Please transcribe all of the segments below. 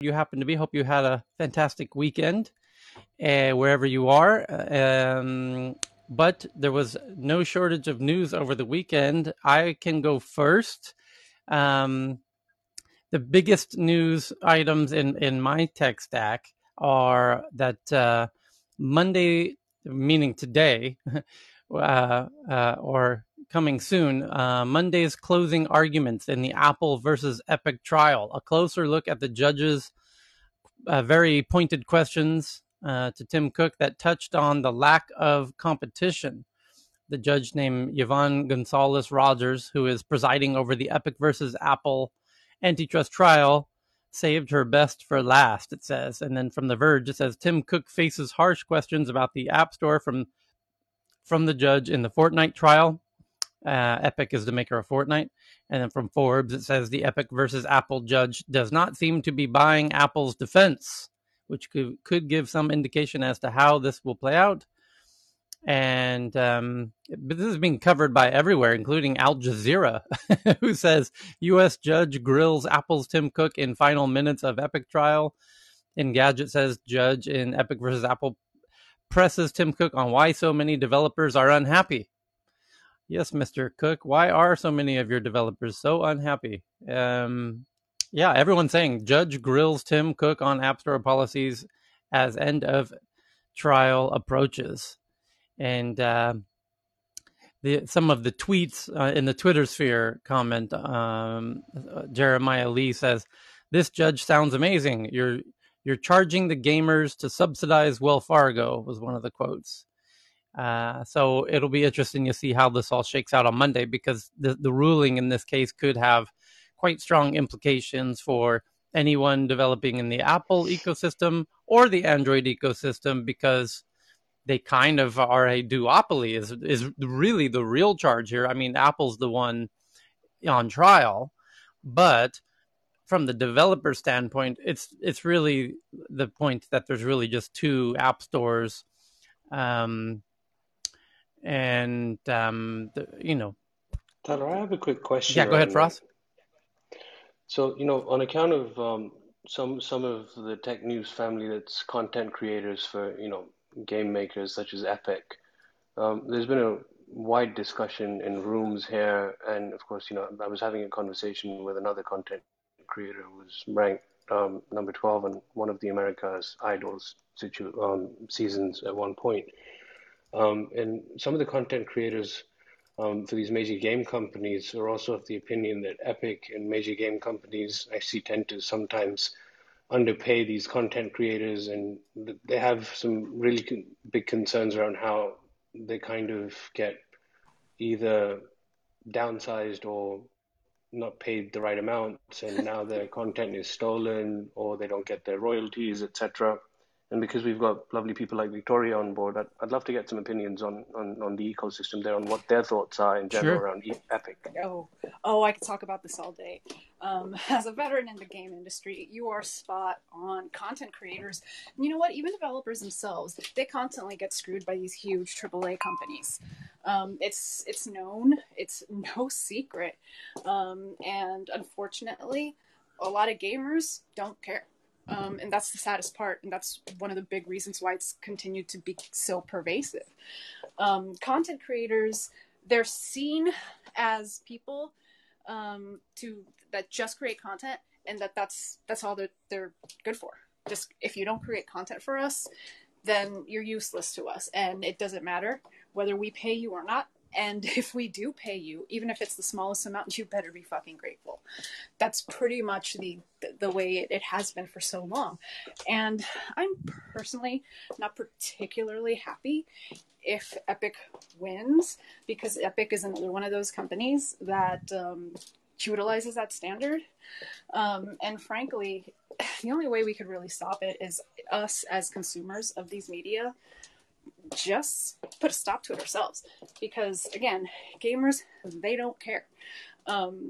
you happen to be. Hope you had a fantastic weekend wherever you are. But there was no shortage of news over the weekend. I can go first. The biggest news items in my tech stack are that Monday, meaning today, or coming soon, Monday's closing arguments in the Apple versus Epic trial, a closer look at the judges' very pointed questions to Tim Cook that touched on the lack of competition. The judge named Yvonne Gonzalez Rogers, who is presiding over the Epic versus Apple antitrust trial, saved her best for last, it says. And then from The Verge, it says, Tim Cook faces harsh questions about the App Store from the judge in the Fortnite trial. Epic is the maker of Fortnite. And then from Forbes, it says the Epic versus Apple judge does not seem to be buying Apple's defense, which could give some indication as to how this will play out. And this is being covered by everywhere, including Al Jazeera, who says U.S. judge grills Apple's Tim Cook in final minutes of Epic trial. Engadget says judge in Epic versus Apple presses Tim Cook on why so many developers are unhappy. Yes, Mr. Cook, why are so many of your developers so unhappy? Yeah, everyone's saying judge grills Tim Cook on App Store policies as end of trial approaches. And some of the tweets in the Twitter sphere comment, Jeremiah Lee says, this judge sounds amazing. You're charging the gamers to subsidize Wells Fargo, was one of the quotes. So it'll be interesting to see how this all shakes out on Monday, because the ruling in this case could have quite strong implications for anyone developing in the Apple ecosystem or the Android ecosystem, because they kind of are a duopoly is really the real charge here. I mean, Apple's the one on trial, but from the developer standpoint, it's really the point that there's really just two app stores. Tyler, I have a quick question. Yeah, go ahead, Frost. So, on account of some of the tech news family that's content creators for, game makers such as Epic, there's been a wide discussion in rooms here. And of course, I was having a conversation with another content creator who was ranked number 12 on one of the America's Idols seasons at one point. And some of the content creators for these major game companies are also of the opinion that Epic and major game companies actually tend to sometimes underpay these content creators, and they have some really big concerns around how they kind of get either downsized or not paid the right amounts, and now their content is stolen or they don't get their royalties, etc. And because we've got lovely people like Victoria on board, I'd love to get some opinions on the ecosystem there, on what their thoughts are in general around Epic. Oh, I could talk about this all day. As a veteran in the game industry, you are spot on. Content creators, you know what? Even developers themselves, they constantly get screwed by these huge AAA companies. It's known. It's no secret. And unfortunately, a lot of gamers don't care. And that's the saddest part. And that's one of the big reasons why it's continued to be so pervasive. Content creators, they're seen as people that just create content, and that's all they're good for. Just if you don't create content for us, then you're useless to us. And it doesn't matter whether we pay you or not. And if we do pay you, even if it's the smallest amount, you better be fucking grateful. That's pretty much the way it has been for so long. And I'm personally not particularly happy if Epic wins, because Epic is another one of those companies that utilizes that standard. And frankly, the only way we could really stop it is us as consumers of these media just put a stop to it ourselves, because again, gamers, they don't care.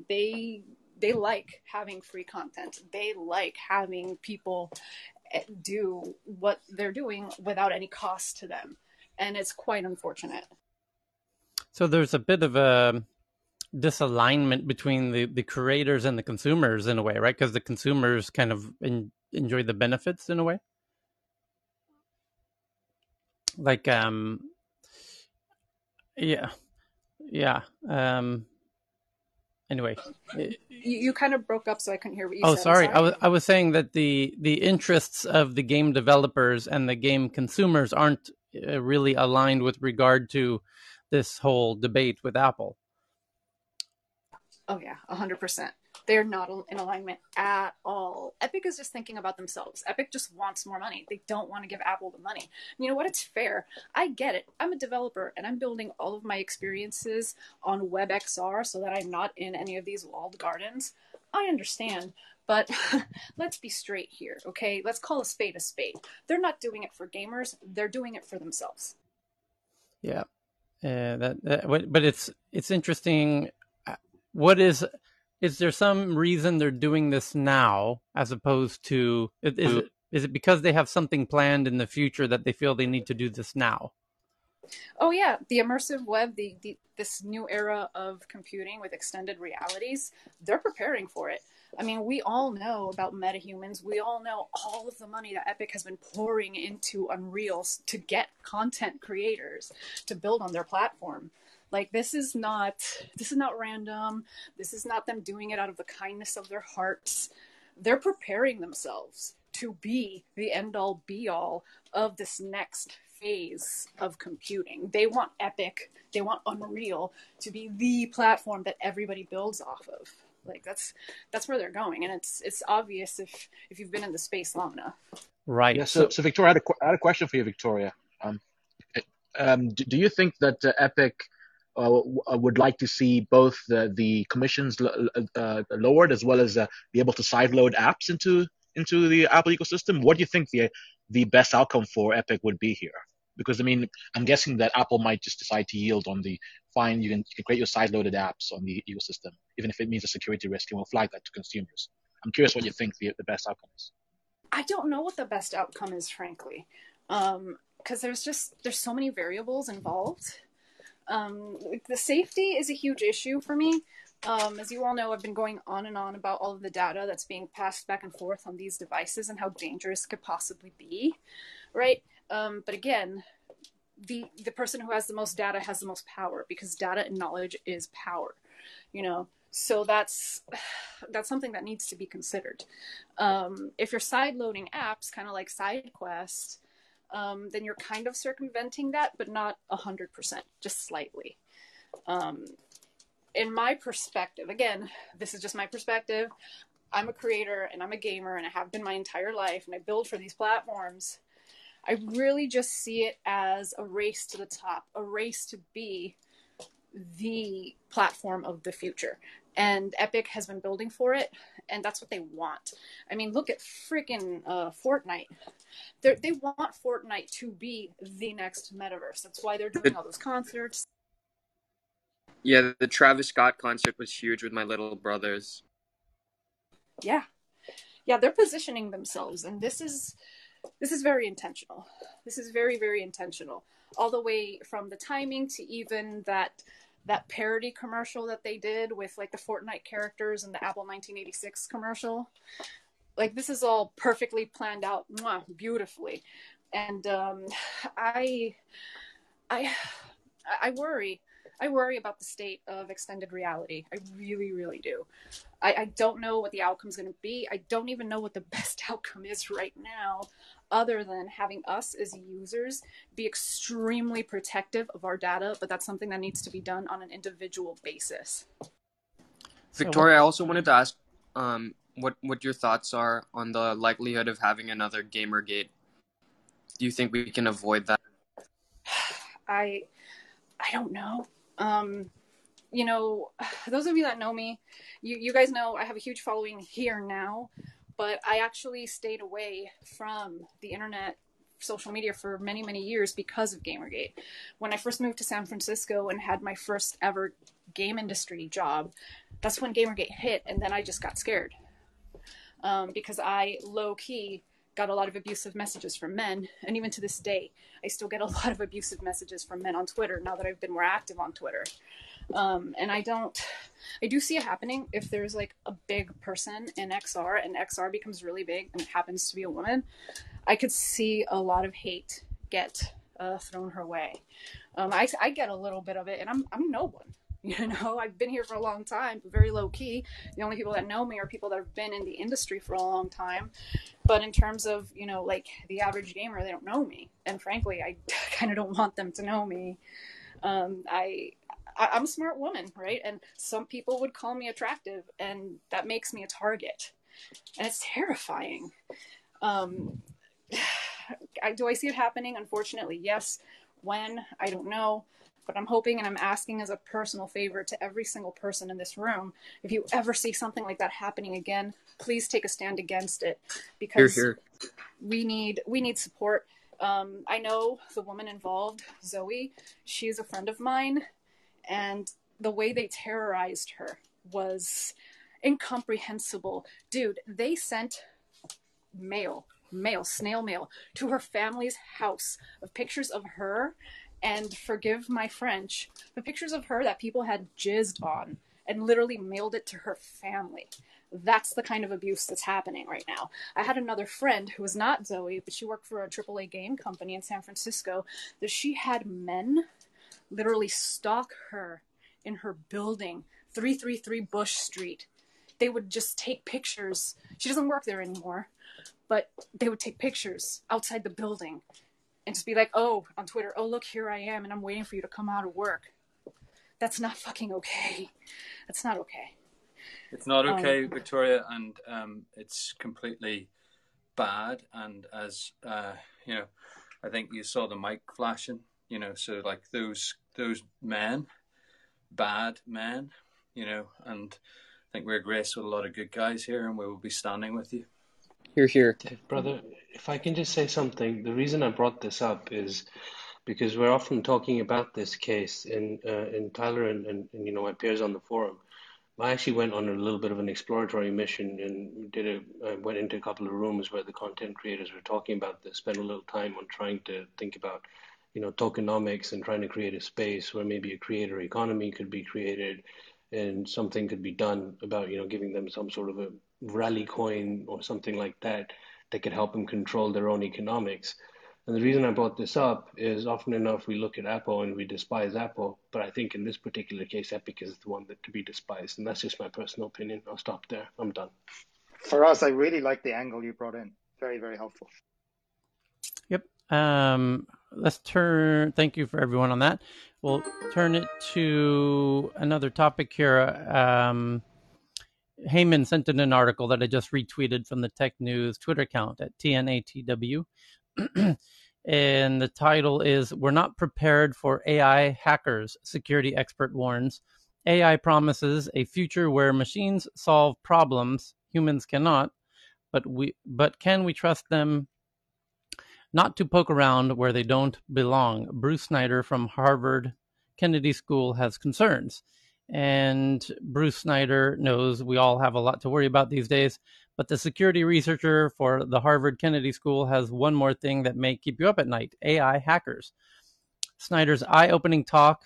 They like having free content. They like having people do what they're doing without any cost to them, and it's quite unfortunate. So there's a bit of a disalignment between the creators and the consumers in a way, right? Because the consumers kind of enjoy the benefits in a way. Like, anyway, you kind of broke up, so I couldn't hear what you said. Oh, sorry. I was saying that the interests of the game developers and the game consumers aren't really aligned with regard to this whole debate with Apple. Oh yeah, 100%. They're not in alignment at all. Epic is just thinking about themselves. Epic just wants more money. They don't want to give Apple the money. You know what? It's fair. I get it. I'm a developer, and I'm building all of my experiences on WebXR so that I'm not in any of these walled gardens. I understand, but let's be straight here, okay? Let's call a spade a spade. They're not doing it for gamers. They're doing it for themselves. Yeah, but it's interesting. What is there some reason they're doing this now as opposed to, is it because they have something planned in the future that they feel they need to do this now? Oh yeah, the immersive web, this new era of computing with extended realities, they're preparing for it. I mean, we all know about meta humans. We all know all of the money that Epic has been pouring into Unreal to get content creators to build on their platform. Like, this is not random. This is not them doing it out of the kindness of their hearts. They're preparing themselves to be the end-all be-all of this next phase of computing. They want Epic, they want Unreal to be the platform that everybody builds off of. Like, that's where they're going. And it's obvious if you've been in the space long enough. Right. Yeah, so Victoria, I had a question for you, Victoria. Do you think that Epic would like to see both the commissions lowered as well as be able to sideload apps into the Apple ecosystem? What do you think the best outcome for Epic would be here? Because I mean, I'm guessing that Apple might just decide to yield on the fine. You can create your sideloaded apps on the ecosystem, even if it means a security risk, and we'll flag that to consumers. I'm curious what you think the best outcome is. I don't know what the best outcome is, frankly, because there's so many variables involved. The safety is a huge issue for me. As you all know, I've been going on and on about all of the data that's being passed back and forth on these devices and how dangerous it could possibly be, right? But again, the person who has the most data has the most power, because data and knowledge is power, you know? So that's something that needs to be considered. If you're sideloading apps, kind of like SideQuest, then you're kind of circumventing that, but not 100%, just slightly. In my perspective, again, this is just my perspective. I'm a creator and I'm a gamer, and I have been my entire life, and I build for these platforms. I really just see it as a race to the top, a race to be the platform of the future. And Epic has been building for it, and that's what they want. I mean, look at freaking Fortnite. They want Fortnite to be the next metaverse. That's why they're doing all those concerts. Yeah, the Travis Scott concert was huge with my little brothers. Yeah, they're positioning themselves, and this is very intentional. This is very, very intentional. All the way from the timing to even that parody commercial that they did with like the Fortnite characters and the Apple 1986 commercial. Like, this is all perfectly planned out, beautifully. And I worry about the state of extended reality. I really, really do. I don't know what the outcome's going to be. I don't even know what the best outcome is right now, other than having us as users be extremely protective of our data. But that's something that needs to be done on an individual basis. Victoria, I also wanted to ask what your thoughts are on the likelihood of having another Gamergate. Do you think we can avoid that? I don't know. You know, those of you that know me, you guys know I have a huge following here now, but I actually stayed away from the internet, social media for many, many years because of Gamergate. When I first moved to San Francisco and had my first ever game industry job, that's when Gamergate hit, and then I just got scared because I low-key got a lot of abusive messages from men, and even to this day I still get a lot of abusive messages from men on Twitter now that I've been more active on Twitter. And I do see it happening if there's like a big person in XR and XR becomes really big and it happens to be a woman. I could see a lot of hate get thrown her way. I get a little bit of it, and I'm no one. You know, I've been here for a long time, very low key. The only people that know me are people that have been in the industry for a long time. But in terms of, you know, like the average gamer, they don't know me. And frankly, I kind of don't want them to know me. I'm a smart woman, right? And some people would call me attractive, and that makes me a target. And it's terrifying. Do I see it happening? Unfortunately, yes. When? I don't know. But I'm hoping, and I'm asking as a personal favor to every single person in this room, if you ever see something like that happening again, please take a stand against it, because here. We need support. I know the woman involved, Zoe. She's a friend of mine, and the way they terrorized her was incomprehensible. Dude, they sent snail mail to her family's house of pictures of her. And forgive my French, the pictures of her that people had jizzed on and literally mailed it to her family. That's the kind of abuse that's happening right now. I had another friend who was not Zoe, but she worked for a AAA game company in San Francisco, that she had men literally stalk her in her building, 333 Bush Street. They would just take pictures. She doesn't work there anymore, but they would take pictures outside the building. And just be like, oh, on Twitter, oh, look, here I am, and I'm waiting for you to come out of work. That's not fucking okay. That's not okay. It's not okay, Victoria, and it's completely bad. And as, you know, I think you saw the mic flashing, you know, so like those men, bad men, you know, and I think we're graced with a lot of good guys here, and we will be standing with you. You're here. Brother, if I can just say something, the reason I brought this up is because we're often talking about this case in Tyler and you know, my peers on the forum. I actually went on a little bit of an exploratory mission and went into a couple of rooms where the content creators were talking about this, spent a little time on trying to think about, you know, tokenomics and trying to create a space where maybe a creator economy could be created and something could be done about, you know, giving them some sort of a rally coin or something like that that could help them control their own economics. And the reason I brought this up is often enough we look at Apple and we despise Apple, but I think in this particular case, Epic is the one that to be despised. And that's just my personal opinion. I'll stop there. I'm done. For us, I really like the angle you brought in. Very, very helpful. Yep. Let's turn. Thank you for everyone on that. We'll turn it to another topic here. Heyman sent in an article that I just retweeted from the Tech News Twitter account at TNATW. And the title is, "We're Not Prepared for AI Hackers, Security Expert Warns. AI Promises a Future Where Machines Solve Problems Humans Cannot, but Can We Trust Them Not to Poke Around Where They Don't Belong? Bruce Snyder from Harvard Kennedy School has concerns." And Bruce Snyder knows we all have a lot to worry about these days, but the security researcher for the Harvard Kennedy School has one more thing that may keep you up at night: AI hackers. Snyder's eye-opening talk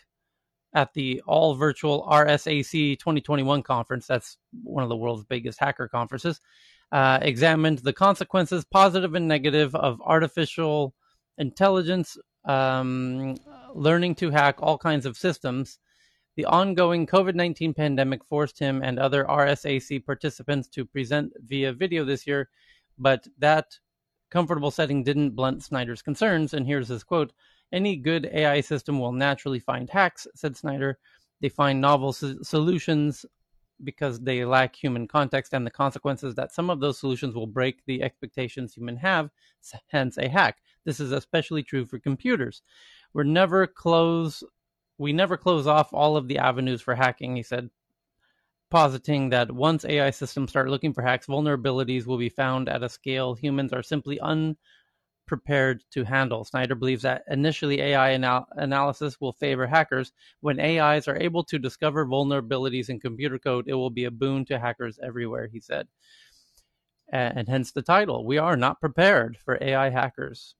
at the all-virtual RSAC 2021 conference, that's one of the world's biggest hacker conferences, examined the consequences, positive and negative, of artificial intelligence, learning to hack all kinds of systems. The ongoing COVID-19 pandemic forced him and other RSAC participants to present via video this year, but that comfortable setting didn't blunt Snyder's concerns, and here's his quote. "Any good AI system will naturally find hacks," said Snyder. "They find novel solutions because they lack human context, and the consequences that some of those solutions will break the expectations human have, hence a hack. This is especially true for computers. We never close off all of the avenues for hacking," he said, positing that once AI systems start looking for hacks, vulnerabilities will be found at a scale humans are simply unprepared to handle. Snyder believes that initially AI analysis will favor hackers. When AIs are able to discover vulnerabilities in computer code, it will be a boon to hackers everywhere, he said. And hence the title, "We Are Not Prepared for AI Hackers."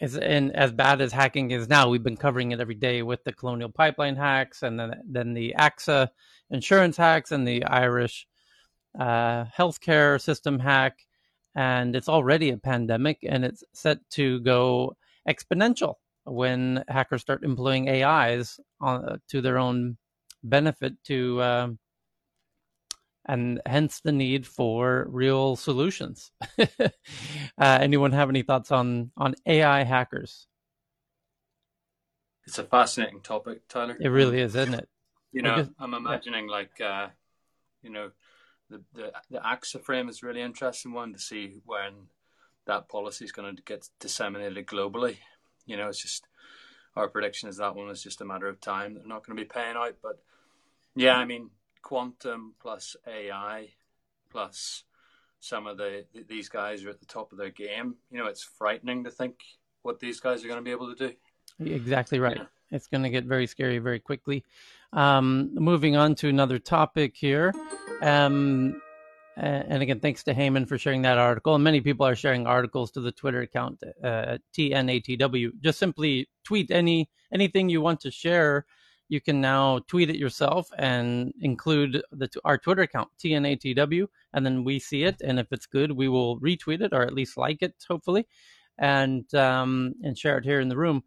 is, and as bad as hacking is now, we've been covering it every day with the Colonial Pipeline hacks, and then the AXA insurance hacks, and the Irish healthcare system hack. And it's already a pandemic, and it's set to go exponential when hackers start employing AIs to their own benefit, and hence the need for real solutions. Anyone have any thoughts on AI hackers? It's a fascinating topic, Tyler. It really is, isn't it? You know, I'm imagining like, you know, the AXA frame is a really interesting one to see when that policy is going to get disseminated globally. You know, it's just, our prediction is that one is just a matter of time. They're not going to be paying out, but yeah, I mean, quantum plus AI plus some of these guys are at the top of their game. You know, it's frightening to think what these guys are going to be able to do. Exactly right. Yeah. It's going to get very scary very quickly. Moving on to another topic here. And again, thanks to Heyman for sharing that article. And many people are sharing articles to the Twitter account, TNATW. Just simply tweet anything you want to share. You can now tweet it yourself and include our Twitter account, TNATW, and then we see it. And if it's good, we will retweet it, or at least like it, hopefully, and share it here in the room.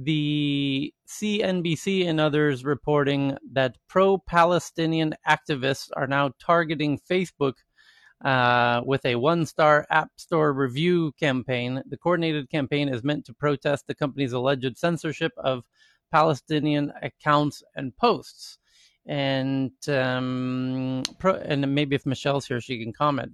The CNBC and others reporting that pro-Palestinian activists are now targeting Facebook with a 1-star app store review campaign. The coordinated campaign is meant to protest the company's alleged censorship of Palestinian accounts and posts. And and maybe if Michelle's here, she can comment.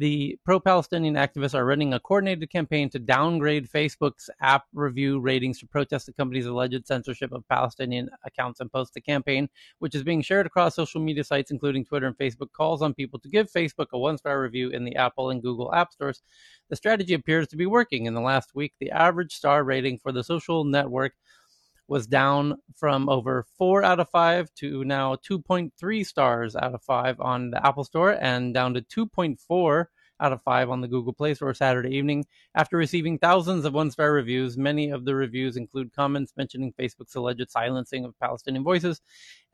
The pro-Palestinian activists are running a coordinated campaign to downgrade Facebook's app review ratings to protest the company's alleged censorship of Palestinian accounts and posts. The campaign, which is being shared across social media sites, including Twitter and Facebook, calls on people to give Facebook a 1-star review in the Apple and Google app stores. The strategy appears to be working. In the last week, the average star rating for the social network was down from over 4 out of 5 to now 2.3 stars out of 5 on the Apple Store, and down to 2.4 out of 5 on the Google Play Store Saturday evening. After receiving thousands of 1-star reviews, many of the reviews include comments mentioning Facebook's alleged silencing of Palestinian voices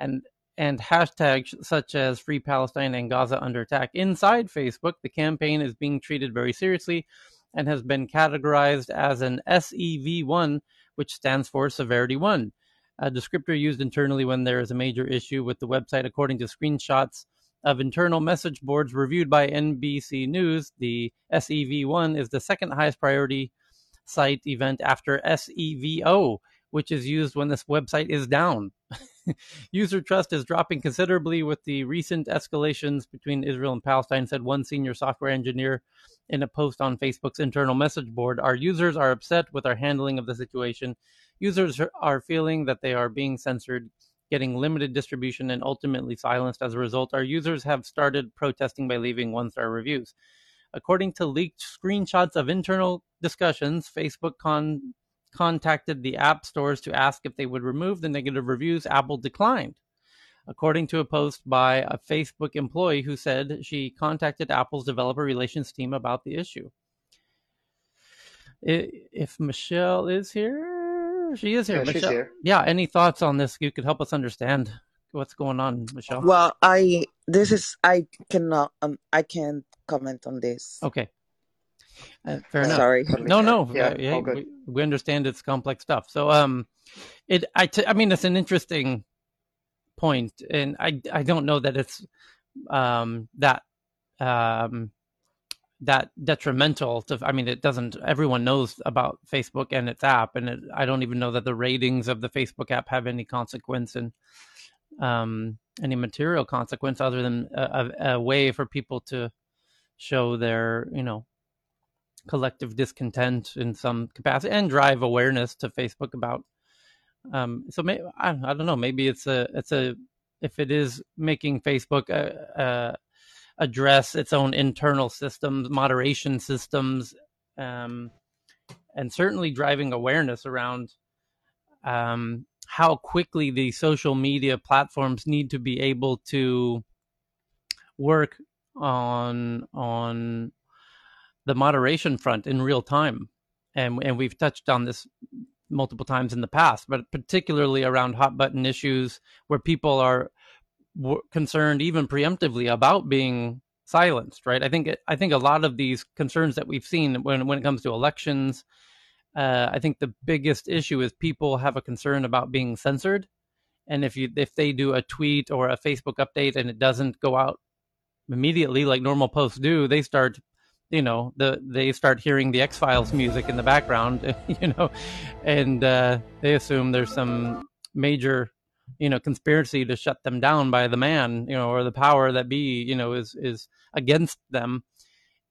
and hashtags such as Free Palestine and Gaza under attack. Inside Facebook, the campaign is being treated very seriously and has been categorized as an SEV1, which stands for Severity 1, a descriptor used internally when there is a major issue with the website, according to screenshots of internal message boards reviewed by NBC News. The SEV1 is the second highest priority site event after SEVO, which is used when this website is down. User trust is dropping considerably with the recent escalations between Israel and Palestine, said one senior software engineer in a post on Facebook's internal message board. Our users are upset with our handling of the situation. Users are feeling that they are being censored, getting limited distribution, and ultimately silenced. As a result, our users have started protesting by leaving 1-star reviews. According to leaked screenshots of internal discussions, Facebook contacted the app stores to ask if they would remove the negative reviews. Apple declined, according to a post by a Facebook employee who said she contacted Apple's developer relations team about the issue. If Michelle is here, she is here. Yeah, Michelle, she's here. Yeah, any thoughts on this? You could help us understand what's going on, Michelle. Well, I can't comment on this. Okay. Fair enough. Sorry. No. Yeah, we understand it's complex stuff. So, I mean, it's an interesting point, and I don't know that it's that detrimental to. I mean, it doesn't. Everyone knows about Facebook and its app, and I don't even know that the ratings of the Facebook app have any consequence and any material consequence other than a way for people to show their, you know, collective discontent in some capacity and drive awareness to Facebook about. So maybe, I don't know. Maybe if it is making Facebook address its own internal systems, moderation systems, and certainly driving awareness around how quickly the social media platforms need to be able to work on the moderation front in real time, and we've touched on this multiple times in the past, but particularly around hot button issues where people are concerned even preemptively about being silenced, right? I think a lot of these concerns that we've seen when it comes to elections, I think the biggest issue is people have a concern about being censored. And if they do a tweet or a Facebook update and it doesn't go out immediately like normal posts do, they start, they start hearing the X-Files music in the background, and they assume there's some major, conspiracy to shut them down by the man, or the power that be, is against them.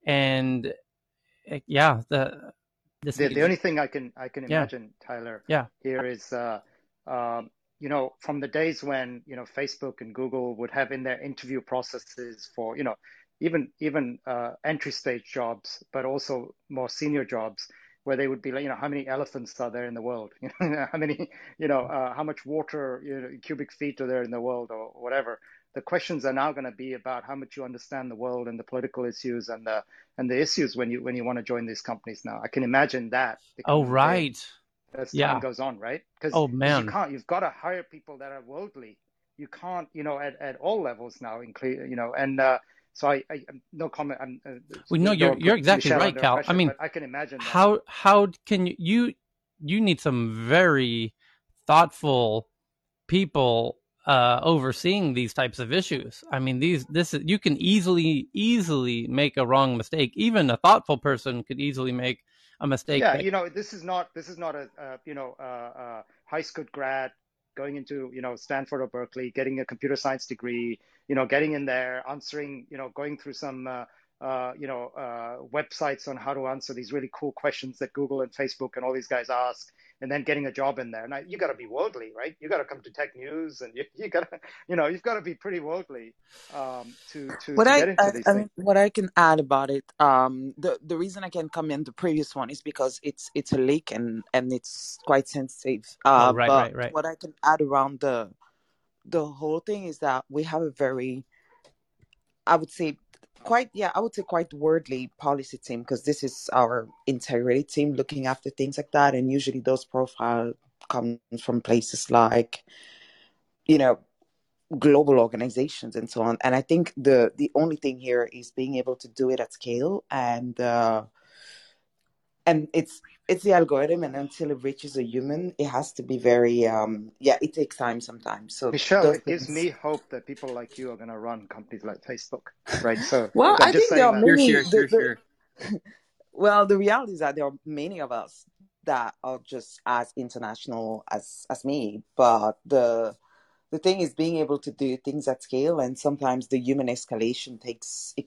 And yeah, the only thing I can imagine, yeah. Tyler, yeah. Here is, from the days when, Facebook and Google would have in their interview processes for, even entry stage jobs, but also more senior jobs, where they would be like, how many elephants are there in the world? How many, how much water, cubic feet are there in the world or whatever. The questions are now going to be about how much you understand the world and the political issues and the issues when you want to join these companies now. I can imagine that. Oh, right. As time goes on, right? Because you've got to hire people that are worldly. You can't, at all levels now, including, so I no comment. Well, no, you're exactly right, Cal. Pressure, I mean, I can imagine that. How can you need some very thoughtful people overseeing these types of issues. I mean, you can easily make a wrong mistake. Even a thoughtful person could easily make a mistake. Yeah, this is not a high school grad going into Stanford or Berkeley, getting a computer science degree, getting in there, answering, going through some websites on how to answer these really cool questions that Google and Facebook and all these guys ask, and then getting a job in there. Now you got to be worldly, right? You got to come to tech news, and you've got to be pretty worldly to get into these things. What I can add about it, the reason I can comment the previous one is because it's a leak and it's quite sensitive. Right. What I can add around the whole thing is that we have a very, I would say quite worldly policy team, because this is our integrity team looking after things like that. And usually those profiles come from places like, global organizations and so on. And I think the only thing here is being able to do it at scale. And it's the algorithm, and until it reaches a human, it has to be very, it takes time sometimes. So Michelle, it gives me hope that people like you are going to run companies like Facebook, right? So well, I think there are many. Well, the reality is that there are many of us that are just as international as me, but the thing is being able to do things at scale, and sometimes the human escalation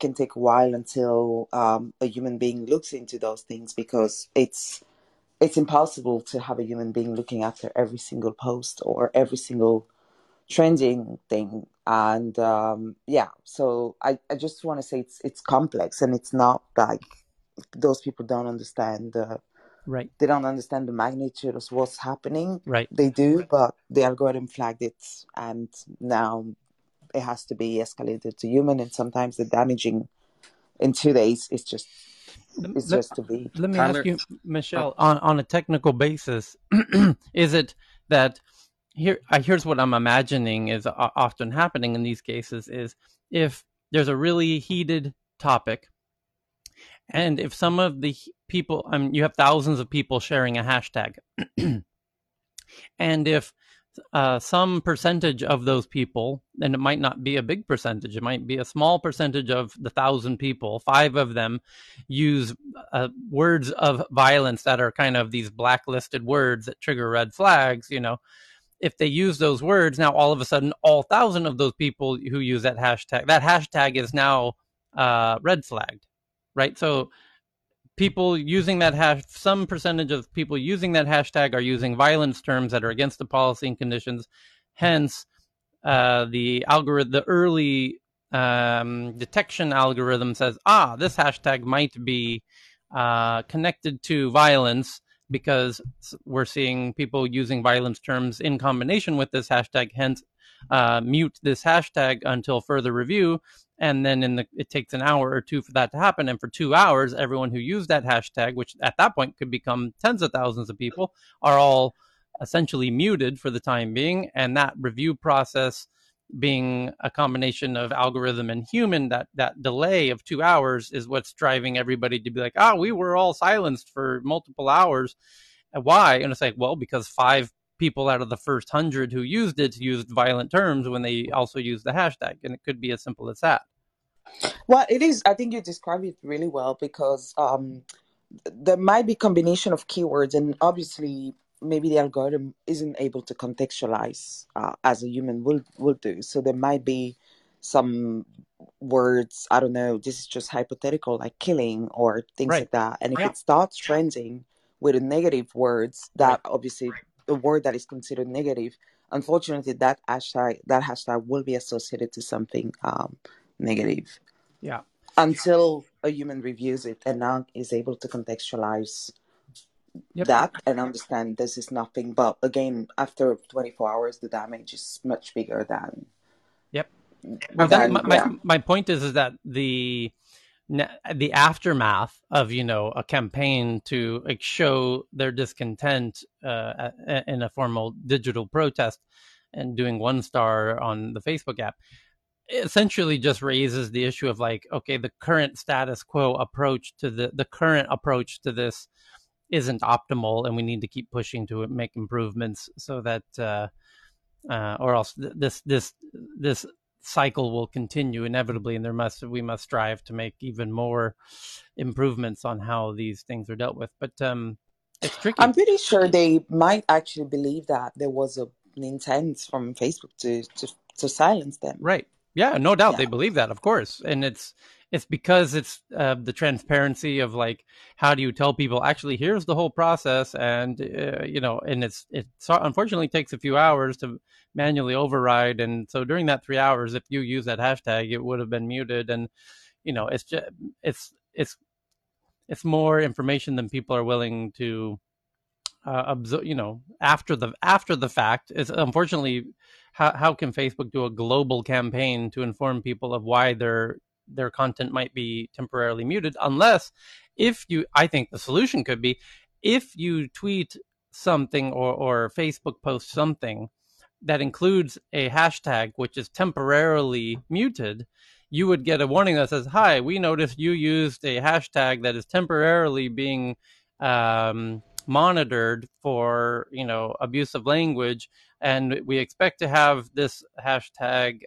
can take a while until a human being looks into those things, because it's impossible to have a human being looking after every single post or every single trending thing. And so I just want to say it's complex, and it's not like those people don't understand right. They don't understand the magnitude of what's happening. Right. They do, but the algorithm flagged it, and now it has to be escalated to human. And sometimes the damaging in 2 days is just to be. Let me ask you, Michelle, on a technical basis, is it that here's what I'm imagining is often happening in these cases is if there's a really heated topic, and if some of the people, you have thousands of people sharing a hashtag, and if some percentage of those people, and it might not be a big percentage, it might be a small percentage of the 1,000 people, 5 of them use words of violence that are kind of these blacklisted words that trigger red flags, if they use those words, now all of a sudden, all 1,000 of those people who use that hashtag is now red flagged. Right. So people using that some percentage of people using that hashtag are using violence terms that are against the policy and conditions. Hence, the early detection algorithm says, this hashtag might be connected to violence because we're seeing people using violence terms in combination with this hashtag. Hence, mute this hashtag until further review. And then it takes an hour or two for that to happen. And for 2 hours, everyone who used that hashtag, which at that point could become tens of thousands of people, are all essentially muted for the time being. And that review process, being a combination of algorithm and human, that delay of 2 hours is what's driving everybody to be like, we were all silenced for multiple hours. Why? And it's like, well, because 5 people out of the first 100 who used it used violent terms when they also used the hashtag. And it could be as simple as that. Well, it is. I think you described it really well, because there might be combination of keywords, and obviously maybe the algorithm isn't able to contextualize as a human will do. So there might be some words, I don't know, this is just hypothetical, like killing or things like that. And if it starts trending with negative words, that obviously the word that is considered negative, unfortunately, that hashtag will be associated to something negative. Yeah. Until a human reviews it and now is able to contextualize that and understand this is nothing. But again, after 24 hours, the damage is much bigger than. My point is that the aftermath of, a campaign to show their discontent in a formal digital protest and doing 1 star on the Facebook app essentially just raises the issue of the current status quo approach to the current approach to this isn't optimal, and we need to keep pushing to make improvements so that or else this cycle will continue inevitably, and we must strive to make even more improvements on how these things are dealt with. But it's tricky. I'm pretty sure they might actually believe that there was an intent from Facebook to silence them. Right. Yeah, no doubt. Yeah. They believe that, of course. And it's because it's the transparency of how do you tell people, actually, here's the whole process. And, and it unfortunately takes a few hours to manually override. And so during that 3 hours, if you use that hashtag, it would have been muted. And, it's just, it's more information than people are willing to absorb, after the fact. It's unfortunately, how can Facebook do a global campaign to inform people of why their content might be temporarily muted? Unless, I think the solution could be, if you tweet something or Facebook post something that includes a hashtag which is temporarily muted, you would get a warning that says, "Hi, we noticed you used a hashtag that is temporarily being monitored for abusive language, and we expect to have this hashtag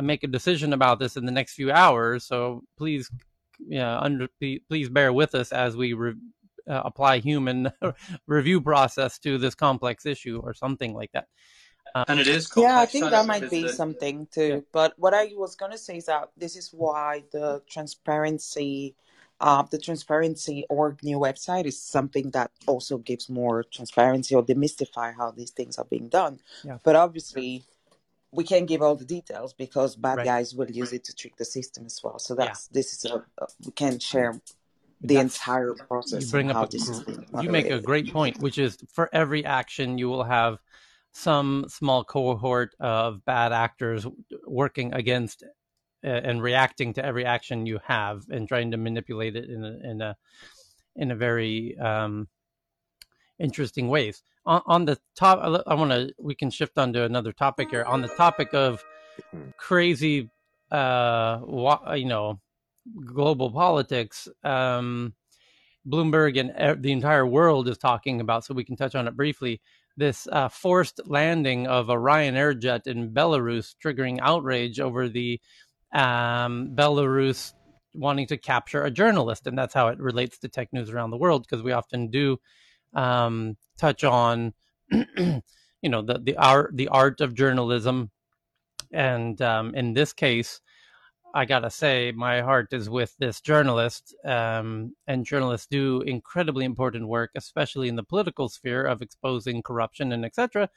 make a decision about this in the next few hours, so please please bear with us as we apply human review process to this complex issue," or something like that. And it is complex. Yeah, I think that might be something too. Yeah. But what I was going to say is that this is why the transparency.org new website is something that also gives more transparency or demystify how these things are being done. Yeah. But obviously, we can't give all the details because bad guys will use it to trick the system as well. So we can't share the entire process. You make a great point, which is, for every action, you will have some small cohort of bad actors working against and reacting to every action you have and trying to manipulate it in a very interesting ways. On the top, we can shift onto another topic here. On the topic of crazy, global politics, Bloomberg and the entire world is talking about, so we can touch on it briefly, this forced landing of a Ryanair jet in Belarus, triggering outrage over the Belarus wanting to capture a journalist. And that's how it relates to tech news around the world, because we often do touch on the art of journalism. And in this case, I gotta say, my heart is with this journalist, and journalists do incredibly important work, especially in the political sphere, of exposing corruption and etc.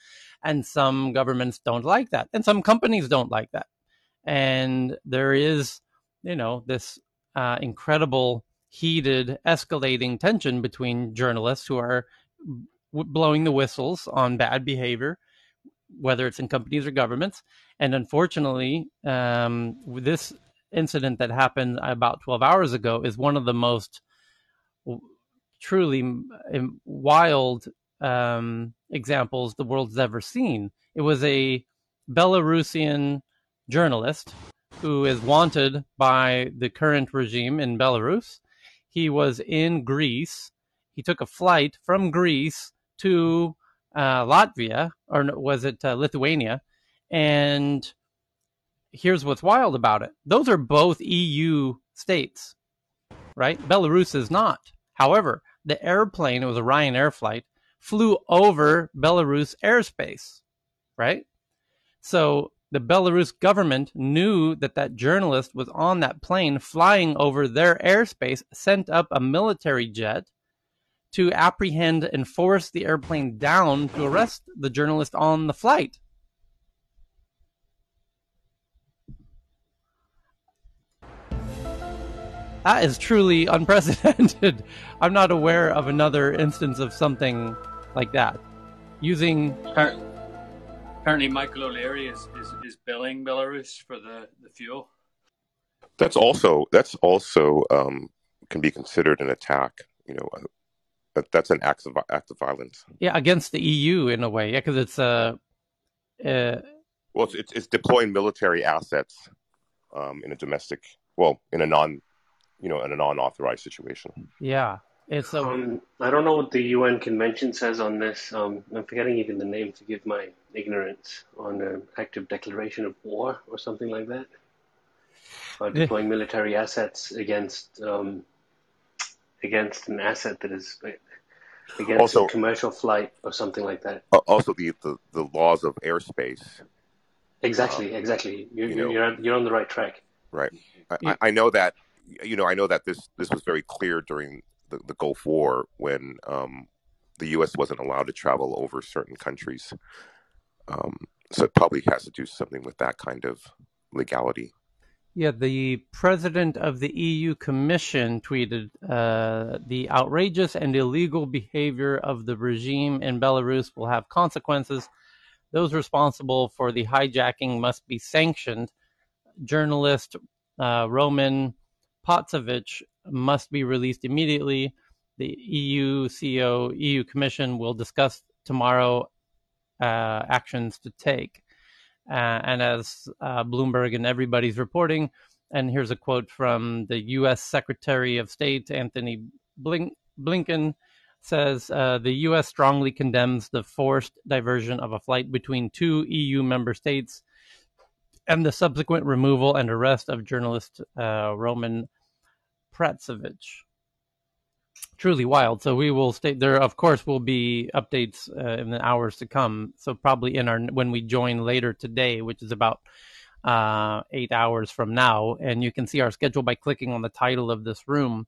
And some governments don't like that, and some companies don't like that. And there is, this incredible, heated, escalating tension between journalists who are blowing the whistles on bad behavior whether it's in companies or governments. And unfortunately, this incident that happened about 12 hours ago is one of the most truly wild examples the world's ever seen. It was a Belarusian journalist who is wanted by the current regime in Belarus. He was in Greece. He took a flight from Greece to Latvia, or was it Lithuania? And here's what's wild about it. Those are both EU states, right? Belarus is not. However, the airplane, it was a Ryanair flight, flew over Belarus airspace, right? So the Belarus government knew that that journalist was on that plane flying over their airspace, sent up a military jet to apprehend and force the airplane down to arrest the journalist on the flight. That is truly unprecedented. I'm not aware of another instance of something like that. Using... Apparently Michael O'Leary is billing Belarus for the fuel. That's also can be considered an attack, you know. That's an act of violence. Yeah, against the EU in a way. Yeah, because it's well, it's deploying military assets in a domestic, well, in a non-authorized situation. Yeah, it's I don't know what the UN convention says on this. I'm forgetting even the name, to give my ignorance, on an active declaration of war or something like that. Deploying military assets against. Against an asset that is against also, a commercial flight or something like that. Also, the laws of airspace. Exactly. You're on the right track. Right. I know that. You know, I know that this was very clear during the Gulf War when the U.S. wasn't allowed to travel over certain countries. So it probably has to do something with that kind of legality. Yeah, the president of the EU Commission tweeted the outrageous and illegal behavior of the regime in Belarus will have consequences. Those responsible for the hijacking must be sanctioned. Journalist Roman Protasevich must be released immediately. The EU Commission will discuss tomorrow actions to take. And as Bloomberg and everybody's reporting, and here's a quote from the U.S. Secretary of State, Anthony Blinken, says, the U.S. strongly condemns the forced diversion of a flight between two EU member states and the subsequent removal and arrest of journalist Roman Protasevich. Truly wild. So we will stay there. Of course, will be updates in the hours to come. So probably when we join later today, which is about 8 hours from now. And you can see our schedule by clicking on the title of this room.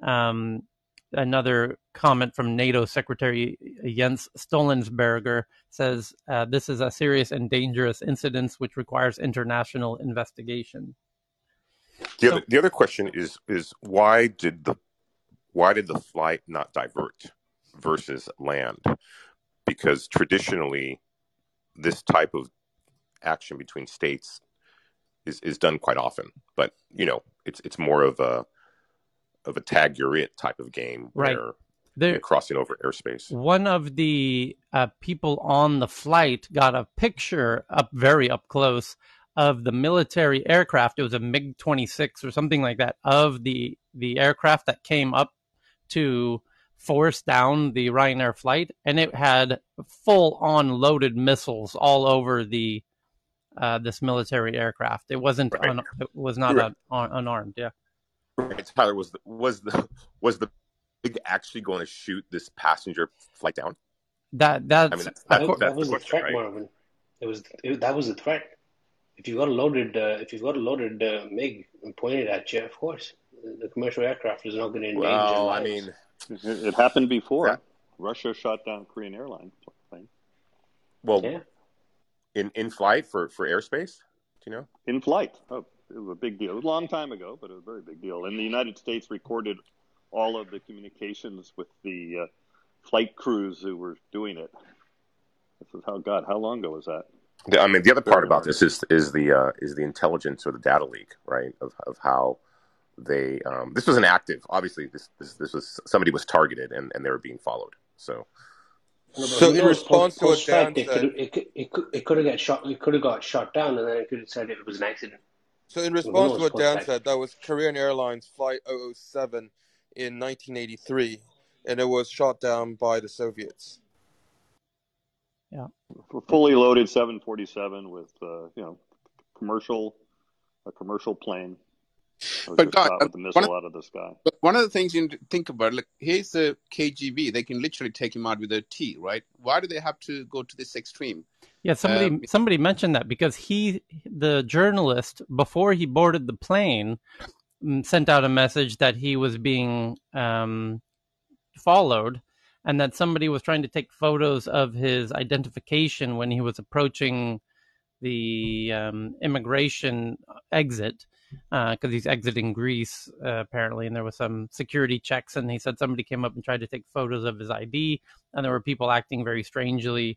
Another comment from NATO Secretary Jens Stoltenberg says, this is a serious and dangerous incident which requires international investigation. The other question is why did the flight not divert versus land? Because traditionally, this type of action between states is done quite often. But you know, it's more of a tag you're it type of game, right? Where they're crossing over airspace. One of the people on the flight got a picture very up close of the military aircraft. It was a MiG-26 or something like that, of the aircraft that came up to force down the Ryanair flight, and it had full-on loaded missiles all over the this military aircraft. It wasn't. Right. It was not unarmed. Yeah. Right. Tyler, was the MiG actually going to shoot this passenger flight down? That was the threat, right? That was the threat. If you've got a loaded MiG pointed at you, of course. The commercial aircraft is not going to endanger lives. Well, I mean, it happened before. Yeah. Russia shot down Korean airline plane. Well, yeah. in flight for airspace, do you know? In flight. Oh, it was a big deal. It was a long time ago, but it was a very big deal. And the United States recorded all of the communications with the flight crews who were doing it. This is how God. How long ago was that? I mean, the other part about this is the intelligence or the data leak, right? Of how they this was an active. Obviously, this was somebody was targeted and they were being followed. So in response to a downside, it could have got shot. It could have got shot down, and then it could have said it was an accident. So in response to a downside, that was Korean Airlines Flight 007 in 1983, and it was shot down by the Soviets. Yeah, fully loaded 747 with a commercial plane. But God, with the missile out of the sky. But one of the things you need to think about, like, here's the KGB. They can literally take him out with a T, right? Why do they have to go to this extreme? Yeah, somebody mentioned that because the journalist, before he boarded the plane, sent out a message that he was being followed, and that somebody was trying to take photos of his identification when he was approaching the immigration exit, because he's exiting Greece, apparently, and there was some security checks, and he said somebody came up and tried to take photos of his ID, and there were people acting very strangely.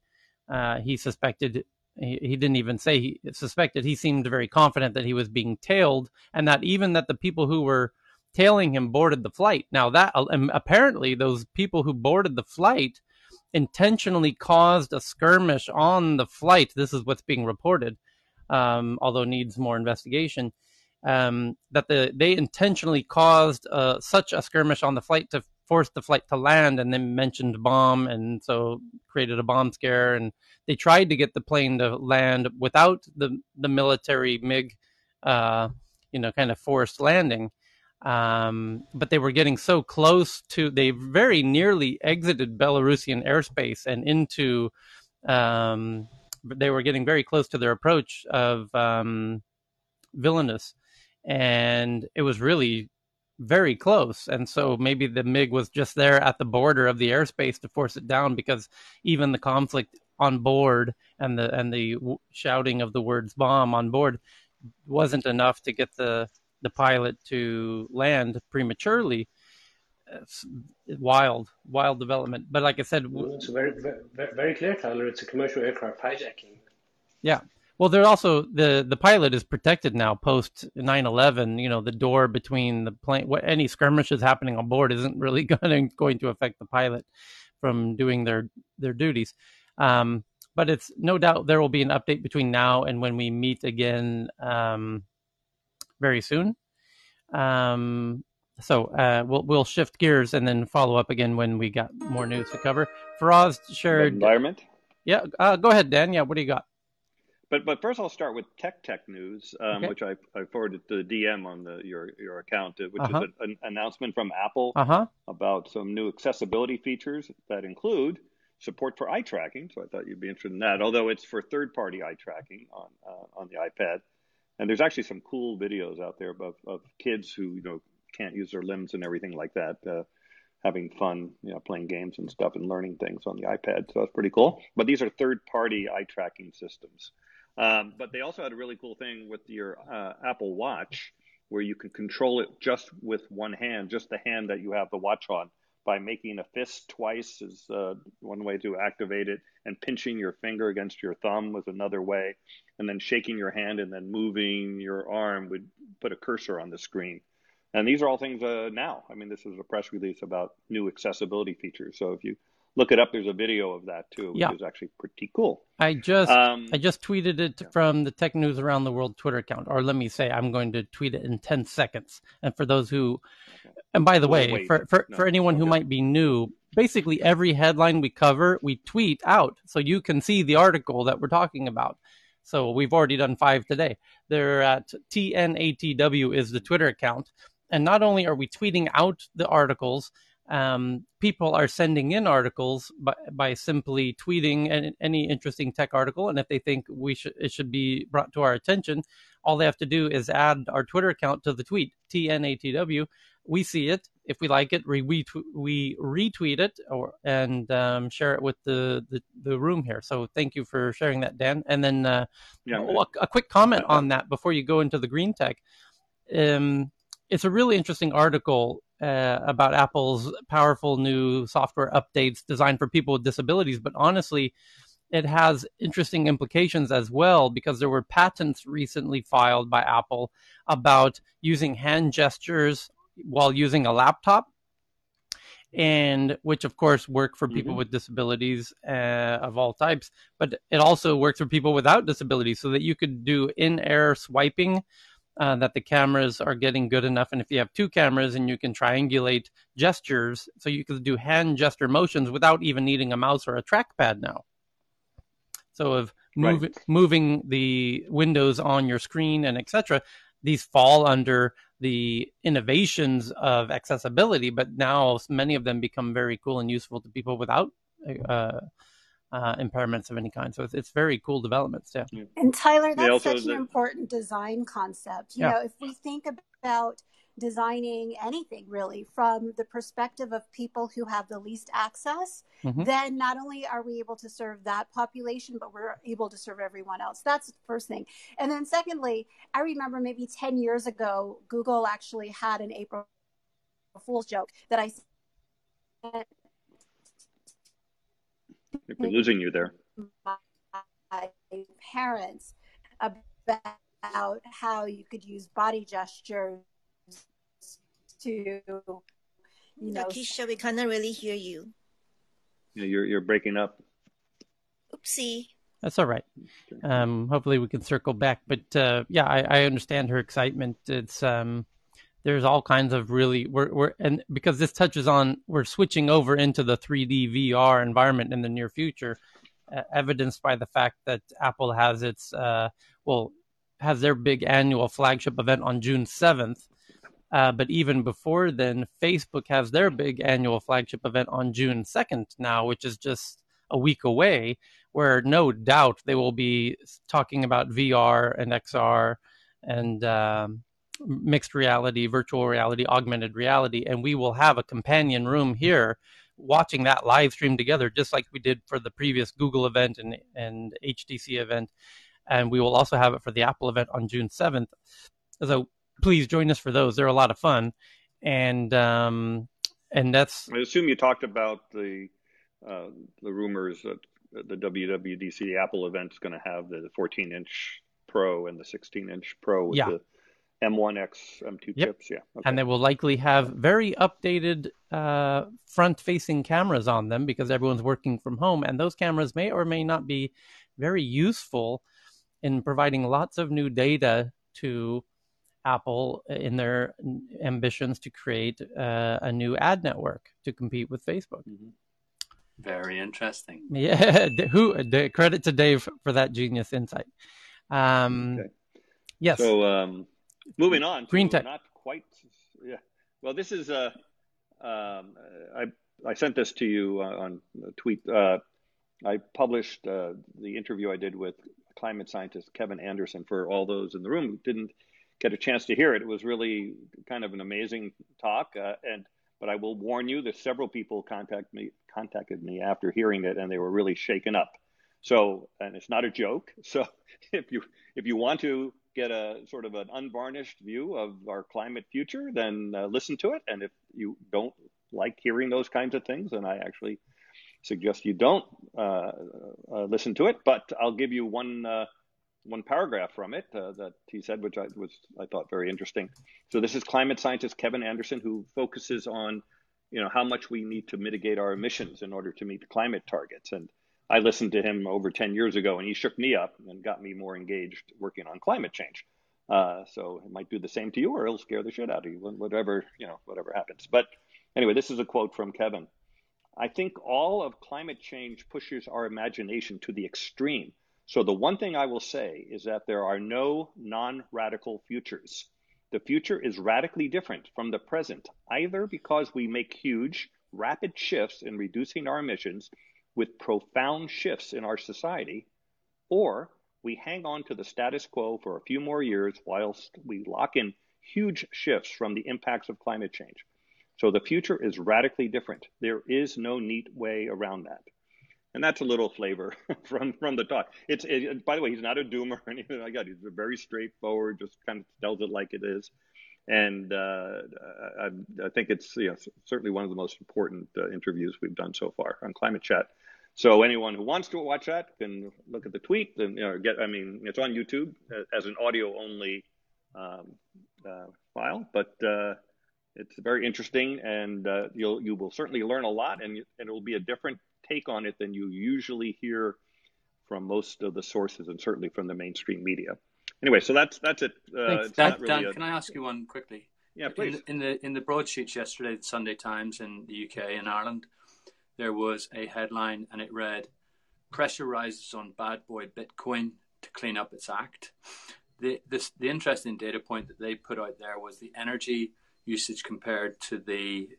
He suspected, he didn't even say he suspected, he seemed very confident that he was being tailed, and that even that the people who were tailing him boarded the flight. Now that apparently those people who boarded the flight intentionally caused a skirmish on the flight. This is what's being reported, although needs more investigation. That they intentionally caused such a skirmish on the flight to force the flight to land, and then mentioned bomb, and so created a bomb scare. And they tried to get the plane to land without the military MiG, kind of forced landing. But they were getting so close to, they very nearly exited Belarusian airspace and into, they were getting very close to their approach of Vilnius, and it was really very close. And so maybe the MiG was just there at the border of the airspace to force it down, because even the conflict on board and the shouting of the words bomb on board wasn't enough to get the pilot to land prematurely. It's wild development. But like I said, it's very, very, very clear, Tyler. It's a commercial aircraft hijacking. Yeah. Well, they're also the pilot is protected now post 9/11. The door between the plane, any skirmishes happening on board isn't really going to affect the pilot from doing their duties. But it's no doubt there will be an update between now and when we meet again. Very soon. So we'll shift gears and then follow up again when we got more news to cover. Faraz shared environment. Yeah, go ahead, Dan. Yeah, what do you got? But first, I'll start with tech news, okay, which I forwarded to the DM on your account, which is an announcement from Apple about some new accessibility features that include support for eye tracking. So I thought you'd be interested in that. Although it's for third-party eye tracking on the iPad. And there's actually some cool videos out there of kids who can't use their limbs and everything like that, having fun, playing games and stuff and learning things on the iPad. So that's pretty cool. But these are third-party eye tracking systems. But they also had a really cool thing with your Apple Watch, where you can control it just with one hand, just the hand that you have the watch on, by making a fist twice is one way to activate it, and pinching your finger against your thumb was another way, and then shaking your hand and then moving your arm would put a cursor on the screen. And these are all things now. I mean, this is a press release about new accessibility features. So if you look it up, there's a video of that too, which is actually pretty cool. I just tweeted it from the Tech News Around the World Twitter account, or let me say, I'm going to tweet it in 10 seconds. And for those who, and by the way, for anyone who might be new, basically every headline we cover, we tweet out so you can see the article that we're talking about. So we've already done 5 today. They're at TNATW is the Twitter account. And not only are we tweeting out the articles, people are sending in articles by simply tweeting any interesting tech article, and if they think it should be brought to our attention, all they have to do is add our Twitter account to the tweet, TNATW. We see it. If we like it, we retweet it and share it with the room here. So thank you for sharing that, Dan. And then a quick comment on that before you go into the green tech. It's a really interesting article about Apple's powerful new software updates designed for people with disabilities. But honestly, it has interesting implications as well, because there were patents recently filed by Apple about using hand gestures while using a laptop, and which of course work for people with disabilities of all types, but it also works for people without disabilities, so that you could do in-air swiping, that the cameras are getting good enough. And if you have two cameras, and you can triangulate gestures, so you could do hand gesture motions without even needing a mouse or a trackpad now. So of moving the windows on your screen and etc. These fall under the innovations of accessibility, but now many of them become very cool and useful to people without impairments of any kind. So it's very cool developments. Yeah. And Tyler, that's such an important design concept. You know, if we think about designing anything really from the perspective of people who have the least access, then not only are we able to serve that population, but we're able to serve everyone else. That's the first thing. And then secondly, I remember maybe 10 years ago, Google actually had an April Fool's joke that I said. If we're losing you there. My parents about how you could use body gestures to, you know, Keisha, we cannot really hear you. Yeah, you're breaking up. Oopsie. That's all right. Hopefully we can circle back. But yeah, I understand her excitement. It's there's all kinds of really and because this touches on, we're switching over into the 3D VR environment in the near future, evidenced by the fact that Apple has its has their big annual flagship event on June 7th. But even before then, Facebook has their big annual flagship event on June 2nd now, which is just a week away, where no doubt they will be talking about VR and XR and mixed reality, virtual reality, augmented reality. And we will have a companion room here watching that live stream together, just like we did for the previous Google event and HTC event. And we will also have it for the Apple event on June 7th. So please join us for those. They're a lot of fun. And that's... I assume you talked about the rumors that the WWDC Apple event is going to have the 14-inch Pro and the 16-inch Pro with the M1X, M2 chips. Yeah. Okay. And they will likely have very updated front-facing cameras on them, because everyone's working from home. And those cameras may or may not be very useful in providing lots of new data to Apple in their ambitions to create a new ad network to compete with Facebook. Very interesting. Yeah, credit to Dave for that genius insight. Okay. Yes. So moving on. Green tech. Not quite. Yeah. Well, this is I sent this to you on a tweet. I published the interview I did with climate scientist Kevin Anderson. For all those in the room who didn't get a chance to hear it, it was really kind of an amazing talk. But I will warn you that several people contacted me after hearing it, and they were really shaken up. So, and it's not a joke. So if you want to get a sort of an unvarnished view of our climate future, then listen to it. And if you don't like hearing those kinds of things, then I actually suggest you don't listen to it. But I'll give you one paragraph from it that he said, which I thought very interesting. So this is climate scientist Kevin Anderson, who focuses on, you know, how much we need to mitigate our emissions in order to meet the climate targets. And I listened to him over 10 years ago, and he shook me up and got me more engaged working on climate change. So it might do the same to you, or it'll scare the shit out of you, whatever happens. But anyway, this is a quote from Kevin. "I think all of climate change pushes our imagination to the extreme. So the one thing I will say is that there are no non-radical futures. The future is radically different from the present, either because we make huge, rapid shifts in reducing our emissions with profound shifts in our society, or we hang on to the status quo for a few more years whilst we lock in huge shifts from the impacts of climate change. So the future is radically different. There is no neat way around that." And that's a little flavor from the talk. It's by the way, he's not a doomer or anything like that. He's very straightforward, just kind of tells it like it is. And I think it's certainly one of the most important interviews we've done so far on Climate Chat. So anyone who wants to watch that can look at the tweet and, you know, it's on YouTube as an audio only file, but it's very interesting, and you will certainly learn a lot, and it will be a different take on it than you usually hear from most of the sources, and certainly from the mainstream media. Anyway, so that's it. Dan, can I ask you one quickly? Yeah, please. In the broadsheets yesterday, the Sunday Times in the UK and Ireland, there was a headline, and it read, "Pressure rises on bad boy Bitcoin to clean up its act." The interesting data point that they put out there was the energy usage compared to the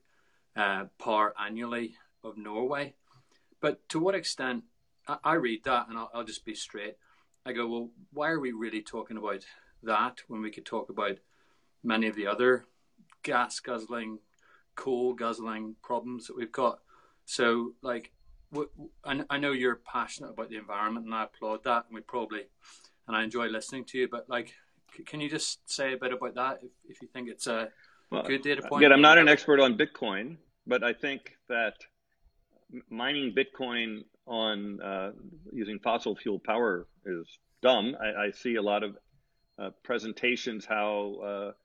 power annually of Norway. But to what extent, I read that, and I'll just be straight. I go, well, why are we really talking about that when we could talk about many of the other gas guzzling, coal guzzling problems that we've got? So, like, I know you're passionate about the environment, and I applaud that, and and I enjoy listening to you, but, like, can you just say a bit about that if you think it's a good data point? Again, I'm not an expert on Bitcoin, but I think that mining Bitcoin on using fossil fuel power is dumb. I see a lot of presentations how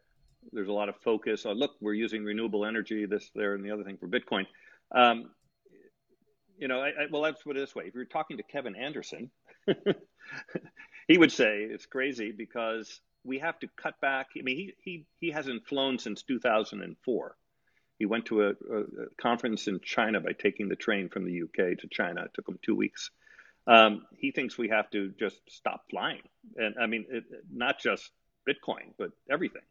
there's a lot of focus on, look, we're using renewable energy, this, there, and the other thing for Bitcoin. Let's put it this way. If you're talking to Kevin Anderson, he would say it's crazy because we have to cut back. I mean, he hasn't flown since 2004. He went to a conference in China by taking the train from the UK to China. It took him 2 weeks. He thinks we have to just stop flying. And I mean, not just Bitcoin, but everything.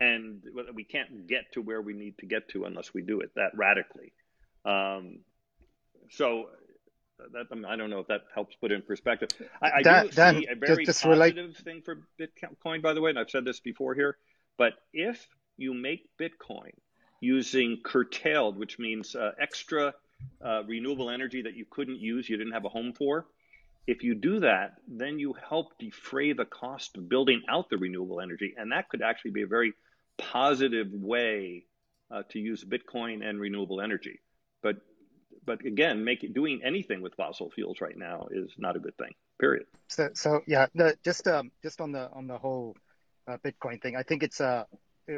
And we can't get to where we need to get to unless we do it that radically. I don't know if that helps put in perspective. I do see a very positive thing for Bitcoin, by the way, and I've said this before here, but if you make Bitcoin using curtailed, which means extra renewable energy that you couldn't use, you didn't have a home for, if you do that, then you help defray the cost of building out the renewable energy. And that could actually be a very positive way to use Bitcoin and renewable energy. But again, doing anything with fossil fuels right now is not a good thing, period. Just on the whole Bitcoin thing, I think it's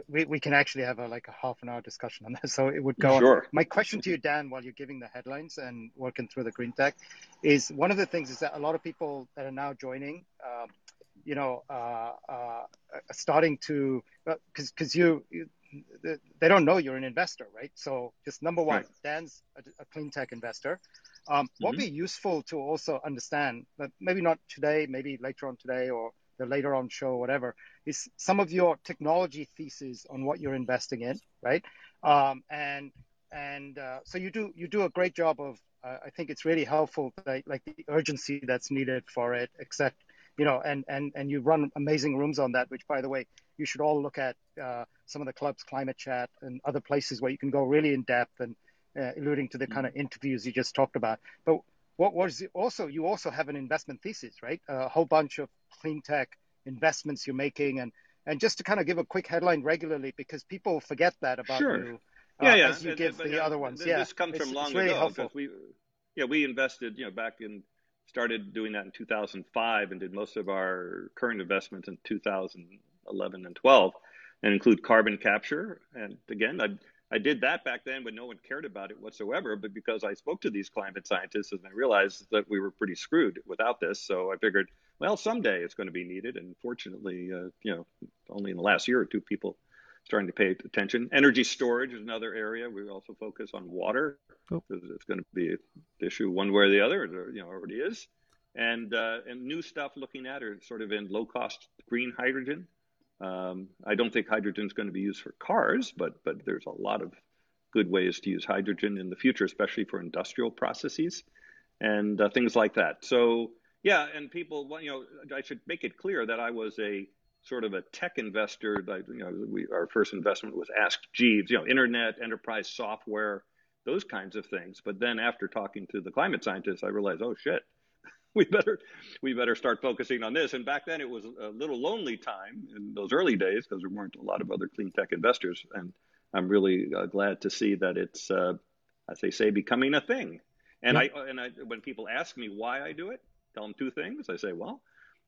we can actually have a half an hour discussion on this, so it would go on. My question to you, Dan, while you're giving the headlines and working through the green tech, is one of the things is that a lot of people that are now joining, starting to, because they don't know you're an investor, right? So just number one, Dan's a clean tech investor. What would be useful to also understand, but maybe not today, maybe later on today or the later on show, whatever, is some of your technology thesis on what you're investing in, right? So you do a great job of, I think it's really helpful, like the urgency that's needed for it, except, and you run amazing rooms on that, which, by the way, you should all look at some of the clubs, Climate Chat, and other places where you can go really in depth and alluding to the kind of interviews you just talked about. But what was also, you also have an investment thesis, right? A whole bunch of clean tech investments you're making. And just to kind of give a quick headline regularly, because people forget that about you as you give the other ones. This comes from long ago. Because we invested, started doing that in 2005 and did most of our current investments in 2011 and 12 and include carbon capture. And again, I did that back then, but no one cared about it whatsoever. But because I spoke to these climate scientists and I realized that we were pretty screwed without this. So I figured, well, someday it's going to be needed. And fortunately, only in the last year or two, people starting to pay attention. Energy storage is another area. We also focus on water. It's going to be an issue one way or the other, already is. And new stuff looking at are sort of in low cost green hydrogen. I don't think hydrogen is going to be used for cars, but there's a lot of good ways to use hydrogen in the future, especially for industrial processes and things like that. So, and people, I should make it clear that I was a sort of a tech investor. Our first investment was Ask Jeeves, internet, enterprise software, those kinds of things. But then after talking to the climate scientists, I realized, oh, shit. We better start focusing on this. And back then it was a little lonely time in those early days because there weren't a lot of other clean tech investors. And I'm really glad to see that it's, as they say, becoming a thing. And yep. I when people ask me why I do it, tell them two things. I say, well,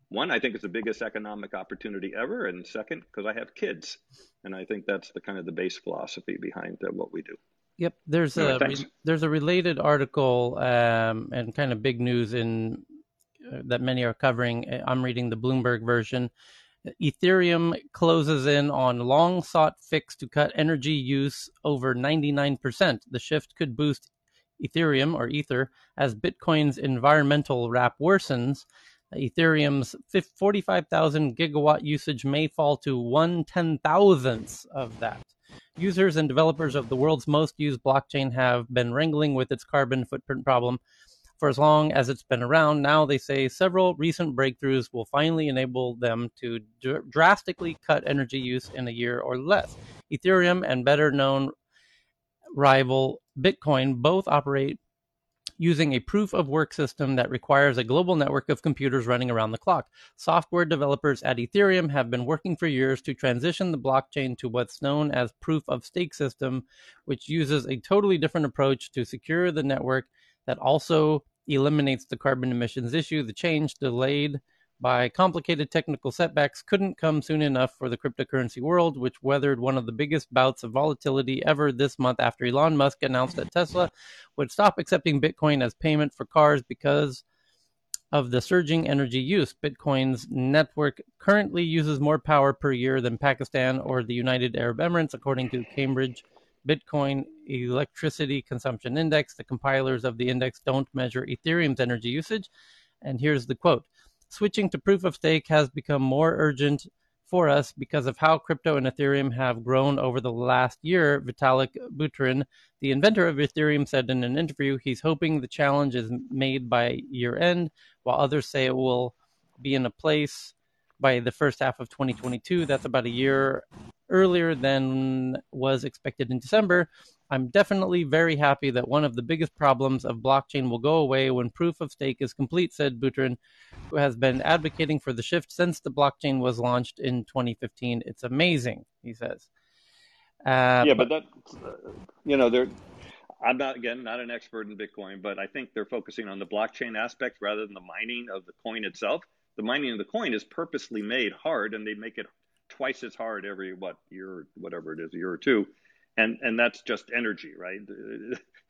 one, I think it's the biggest economic opportunity ever, and second, because I have kids, and I think that's the kind of the base philosophy behind what we do. Yep, there's anyway, there's a related article and kind of big news in that many are covering. I'm reading the Bloomberg version. Ethereum closes in on long-sought fix to cut energy use over 99%. The shift could boost Ethereum, or Ether, as Bitcoin's environmental rap worsens. Ethereum's 45,000 gigawatt usage may fall to 1/10,000th of that. Users and developers of the world's most used blockchain have been wrangling with its carbon footprint problem for as long as it's been around. Now they say several recent breakthroughs will finally enable them to drastically cut energy use in a year or less. Ethereum and better-known rival Bitcoin both operate using a proof-of-work system that requires a global network of computers running around the clock. Software developers at Ethereum have been working for years to transition the blockchain to what's known as proof-of-stake system, which uses a totally different approach to secure the network that also eliminates the carbon emissions issue. The change, delayed by complicated technical setbacks, couldn't come soon enough for the cryptocurrency world, which weathered one of the biggest bouts of volatility ever this month after Elon Musk announced that Tesla would stop accepting Bitcoin as payment for cars because of the surging energy use. Bitcoin's network currently uses more power per year than Pakistan or the United Arab Emirates, according to Cambridge Bitcoin Electricity Consumption Index. The compilers of the index don't measure Ethereum's energy usage. And here's the quote. Switching to proof of stake has become more urgent for us because of how crypto and Ethereum have grown over the last year, Vitalik Buterin, the inventor of Ethereum, said in an interview. He's hoping the challenge is made by year end, while others say it will be in place by the first half of 2022. That's about a year earlier than was expected in December. I'm definitely very happy that one of the biggest problems of blockchain will go away when proof of stake is complete, said Buterin, who has been advocating for the shift since the blockchain was launched in 2015. It's amazing, he says. Yeah, but that, you know, I'm not, again, not an expert in Bitcoin, but I think they're focusing on the blockchain aspect rather than the mining of the coin itself. The mining of the coin is purposely made hard, and they make it twice as hard every, year, whatever it is, a year or two. And that's just energy, right?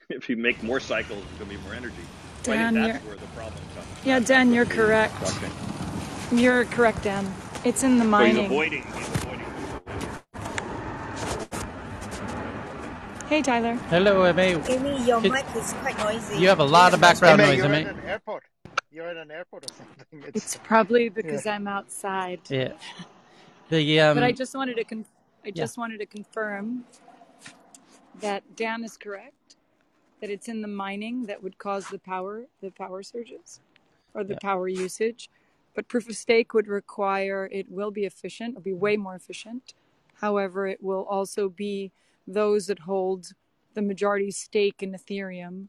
If you make more cycles, it's going to be more energy. Dan, I think that's where the problem comes. Yeah, Dan, you're correct. You're correct, Dan. It's in the mining. So he's avoiding. Hey, Tyler. Hello, Emmy. Emmy, your mic is quite noisy. You have a lot of background noise, Emmy. You're at an airport. You're at an airport or something. It's probably because I'm outside. Yeah. But I just wanted to confirm that Dan is correct, that it's in the mining that would cause the power surges or the power usage. But proof of stake would require, it will be efficient, it'll be way more efficient. However, it will also be those that hold the majority stake in Ethereum.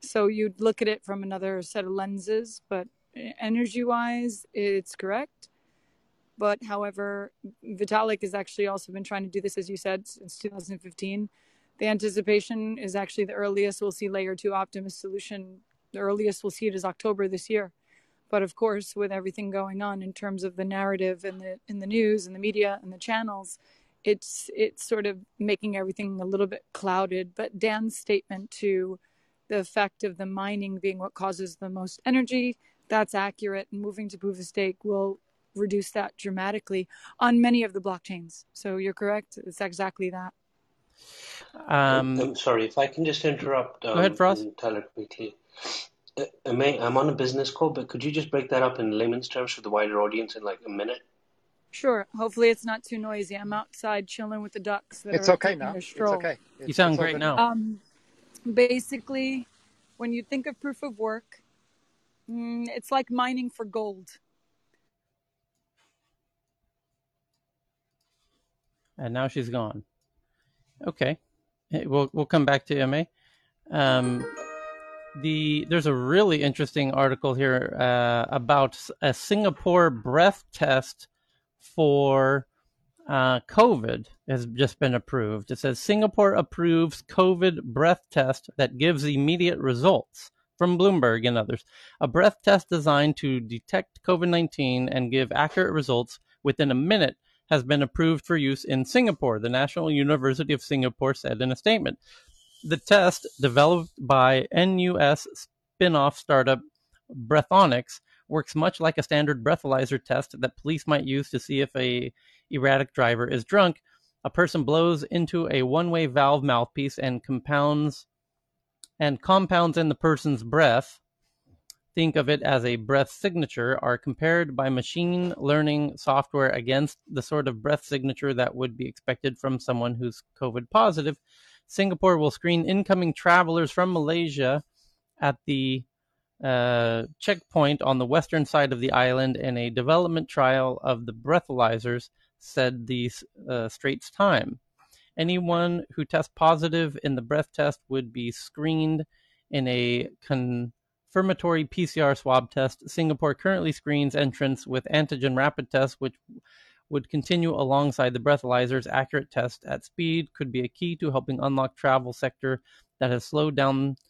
So you'd look at it from another set of lenses, but energy-wise, it's correct. But however, Vitalik has actually also been trying to do this, as you said, since 2015. The anticipation is actually the earliest we'll see layer 2 Optimus solution. The earliest we'll see it is October this year. But of course, with everything going on in terms of the narrative and in the news and the media and the channels, it's sort of making everything a little bit clouded. But Dan's statement to the effect of the mining being what causes the most energy, that's accurate. And moving to proof of stake will reduce that dramatically on many of the blockchains. So you're correct. It's exactly that. I'm sorry, if I can just interrupt. Go ahead, Frost. Tyler, quickly. I'm on a business call, but could you just break that up in layman's terms for the wider audience in like a minute? Sure. Hopefully it's not too noisy. I'm outside chilling with the ducks. It's okay now. It's okay. You sound great now. Basically, when you think of proof of work, it's like mining for gold. And now she's gone. Okay, we'll come back to MA. There's a really interesting article here about a Singapore breath test for COVID has just been approved. It says Singapore approves COVID breath test that gives immediate results. from Bloomberg and others, a breath test designed to detect COVID-19 and give accurate results within a minute has been approved for use in Singapore, the National University of Singapore said in a statement. The test, developed by NUS spin-off startup Breathonics, works much like a standard breathalyzer test that police might use to see if a erratic driver is drunk. A person blows into a one-way valve mouthpiece and compounds in the person's breath, think of it as a breath signature, are compared by machine learning software against the sort of breath signature that would be expected from someone who's COVID positive. Singapore will screen incoming travelers from Malaysia at the checkpoint on the western side of the island in a development trial of the breathalyzers, said the Straits Times. Anyone who tests positive in the breath test would be screened in a confirmatory PCR swab test. Singapore currently screens entrants with antigen rapid tests, which would continue alongside the breathalyzers. Accurate tests at speed could be a key to helping unlock travel sector that has slowed down